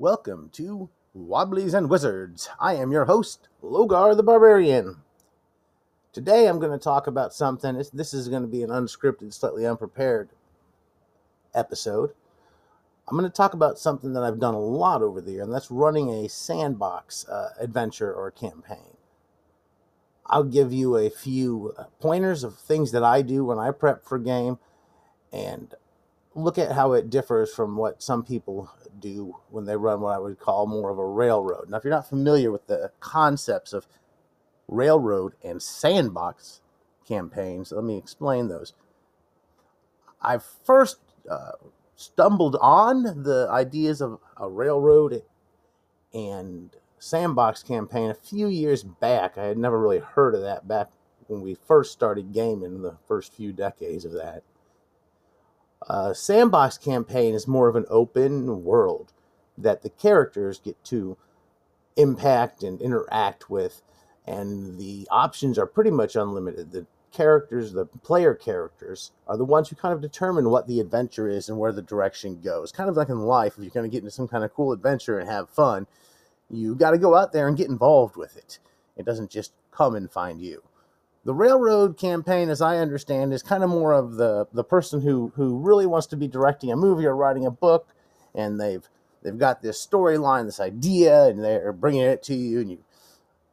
Welcome to Wobblies and Wizards. I am your host, Logar the Barbarian. Today I'm going to talk about something. This is going to be an unscripted, slightly unprepared episode. I'm going to talk about something that I've done a lot over the year, and that's running a sandbox adventure or campaign. I'll give you a few pointers of things that I do when I prep for a game and look at how it differs from what some people do when they run what I would call more of a railroad. Now, if you're not familiar with the concepts of railroad and sandbox campaigns, let me explain those. I first stumbled on the ideas of a railroad and sandbox campaign a few years back. I had never really heard of that back when we first started gaming, the first few decades of that. Sandbox campaign is more of an open world that the characters get to impact and interact with, and the options are pretty much unlimited. The player characters are the ones who kind of determine what the adventure is and where the direction goes. Kind of like in life, if you're going to get into some kind of cool adventure and have fun, you got to go out there and get involved with it. It doesn't just come and find you. The railroad campaign, as I understand, is kind of more of the person who really wants to be directing a movie or writing a book, and they've got this storyline, this idea, and they're bringing it to you, and you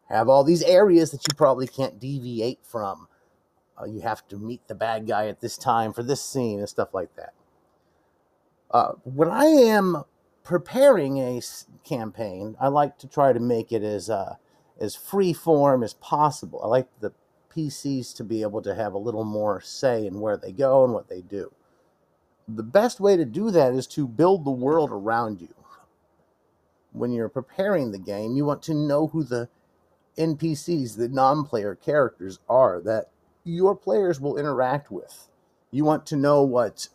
have all these areas that you probably can't deviate from. You have to meet the bad guy at this time for this scene and stuff like that. When I am preparing a campaign, I like to try to make it as free form as possible. I like the PCs to be able to have a little more say in where they go and what they do. The best way to do that is to build the world around you. When you're preparing the game, you want to know who the NPCs, the non-player characters, are that your players will interact with. You want to know what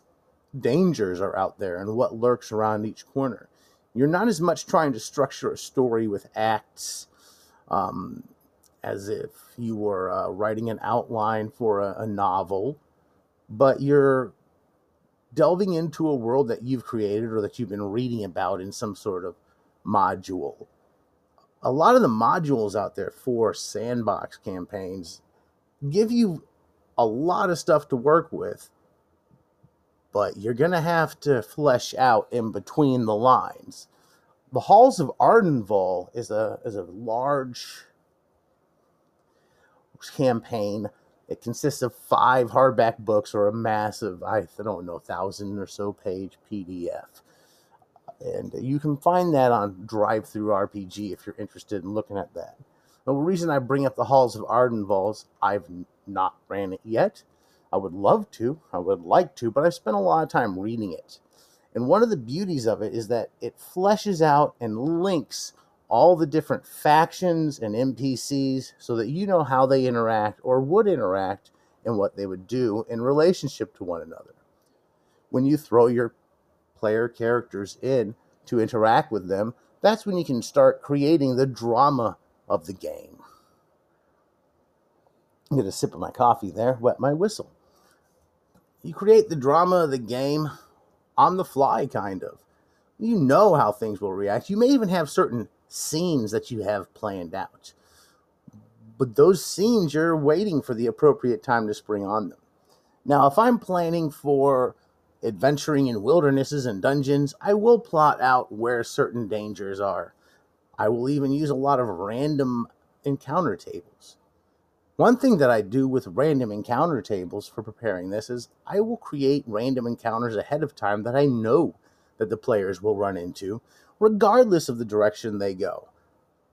dangers are out there and what lurks around each corner. You're not as much trying to structure a story with acts, as if you were writing an outline for a novel, but you're delving into a world that you've created or that you've been reading about in some sort of module. A lot of the modules out there for sandbox campaigns give you a lot of stuff to work with, but you're going to have to flesh out in between the lines. The Halls of Arden Vul is a large campaign. It consists of 5 hardback books or a massive, I don't know, 1,000 or so page PDF. And you can find that on drive through rpg if you're interested in looking at that. The reason I bring up the Halls of Arden Vul, I've not ran it yet. I would love to, I would like to, but I've spent a lot of time reading it. And one of the beauties of it is that it fleshes out and links all the different factions and NPCs so that you know how they interact or would interact and what they would do in relationship to one another. When you throw your player characters in to interact with them, that's when you can start creating the drama of the game. I'm going to sip my coffee there, wet my whistle. You create the drama of the game on the fly, kind of. You know how things will react. You may even have certain scenes that you have planned out, but those scenes you're waiting for the appropriate time to spring on them. Now, if I'm planning for adventuring in wildernesses and dungeons, I will plot out where certain dangers are. I will even use a lot of random encounter tables. One thing that I do with random encounter tables for preparing this is I will create random encounters ahead of time that I know that the players will run into, regardless of the direction they go.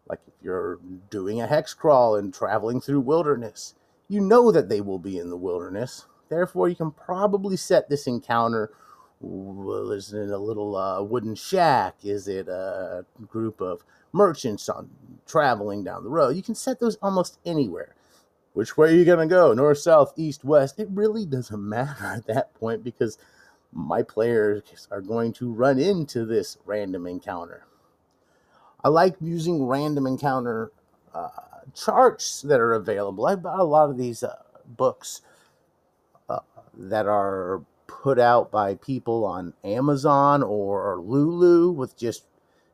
Like if you're doing a hex crawl and traveling through wilderness, you know that they will be in the wilderness. Therefore, you can probably set this encounter. Well, is it a little wooden shack? Is it a group of merchants on traveling down the road? You can set those almost anywhere. Which way are you going to go? North, south, east, west? It really doesn't matter at that point, because my players are going to run into this random encounter. I like using random encounter charts that are available. I bought a lot of these books that are put out by people on Amazon or Lulu with just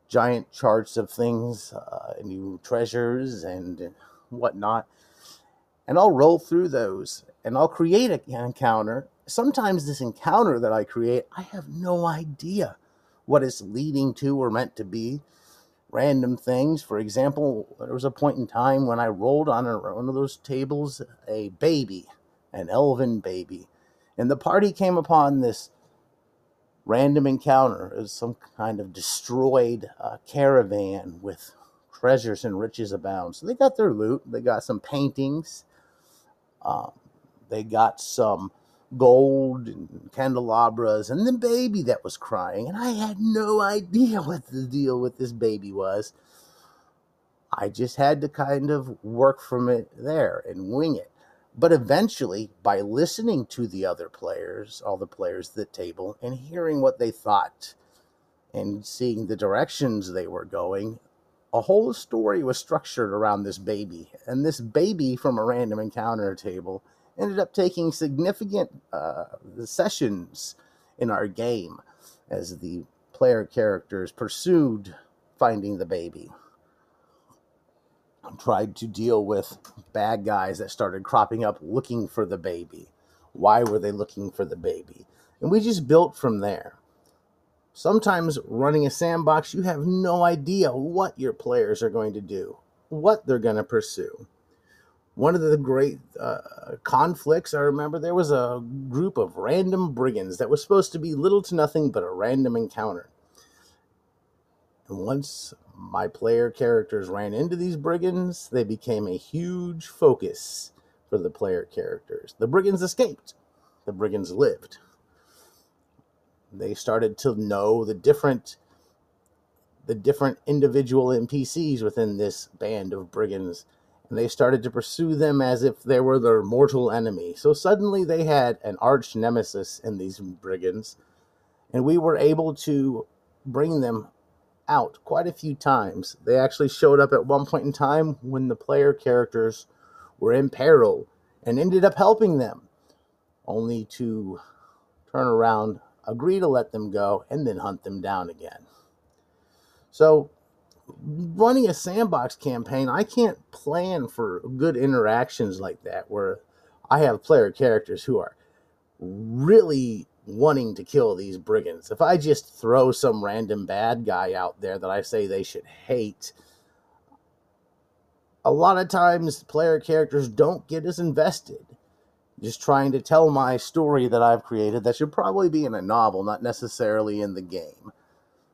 giant charts of things, new treasures and whatnot. And I'll roll through those and I'll create an encounter. Sometimes this encounter that I create, I have no idea what it's leading to or meant to be. Random things. For example, there was a point in time when I rolled on one of those tables a baby, an elven baby. And the party came upon this random encounter. It was some kind of destroyed caravan with treasures and riches abound. So they got their loot. They got some paintings. They got some gold and candelabras and the baby that was crying. And I had no idea what the deal with this baby was. I just had to kind of work from it there and wing it. But eventually, by listening to the other players, all the players at the table, and hearing what they thought and seeing the directions they were going, a whole story was structured around this baby. And this baby from a random encounter table ended up taking significant sessions in our game as the player characters pursued finding the baby. Tried to deal with bad guys that started cropping up looking for the baby. Why were they looking for the baby? And we just built from there. Sometimes running a sandbox, you have no idea what your players are going to do, what they're going to pursue. One of the great conflicts, I remember there was a group of random brigands that was supposed to be little to nothing but a random encounter. And once my player characters ran into these brigands, they became a huge focus for the player characters. The brigands escaped. The brigands lived. They started to know the different individual NPCs within this band of brigands, and they started to pursue them as if they were their mortal enemy. So suddenly they had an arch nemesis in these brigands, and we were able to bring them out quite a few times. They actually showed up at one point in time when the player characters were in peril and ended up helping them, only to turn around, agree to let them go, and then hunt them down again. So running a sandbox campaign, I can't plan for good interactions like that where I have player characters who are really wanting to kill these brigands. If I just throw some random bad guy out there that I say they should hate, a lot of times player characters don't get as invested. Just trying to tell my story that I've created that should probably be in a novel, not necessarily in the game.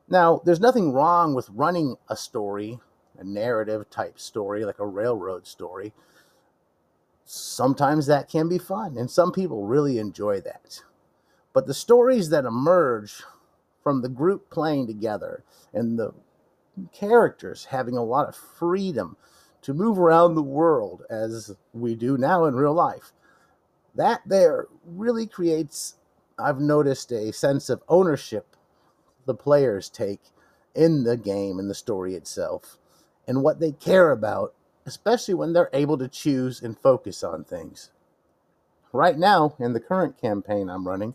Now, there's nothing wrong with running a story, a narrative type story, like a railroad story. Sometimes that can be fun, and some people really enjoy that. But the stories that emerge from the group playing together and the characters having a lot of freedom to move around the world as we do now in real life, that there really creates, I've noticed, a sense of ownership the players take in the game and the story itself and what they care about, especially when they're able to choose and focus on things. Right now, in the current campaign I'm running,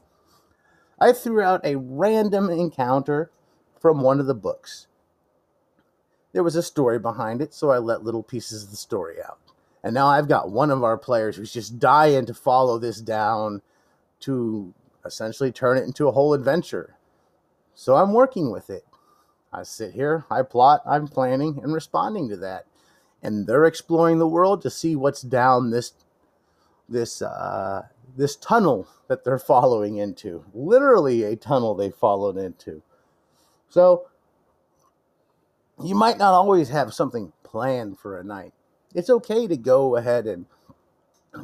I threw out a random encounter from one of the books. There was a story behind it, so I let little pieces of the story out. And now I've got one of our players who's just dying to follow this down to essentially turn it into a whole adventure. So I'm working with it. I sit here, I plot, I'm planning and responding to that. And they're exploring the world to see what's down this tunnel that they're following into. Literally a tunnel they followed into. So you might not always have something planned for a night. It's okay to go ahead and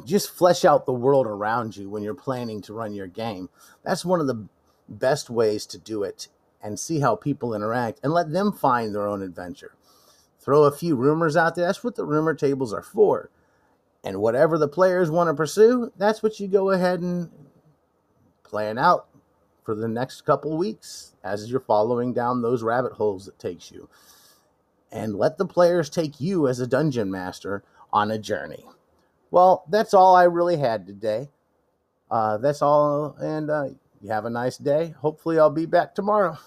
just flesh out the world around you when you're planning to run your game. That's one of the best ways to do it and see how people interact and let them find their own adventure. Throw a few rumors out there. That's what the rumor tables are for. And whatever the players want to pursue, that's what you go ahead and plan out for the next couple weeks as you're following down those rabbit holes that takes you. And let the players take you as a dungeon master on a journey. Well, that's all I really had today. That's all, and you have a nice day. Hopefully I'll be back tomorrow.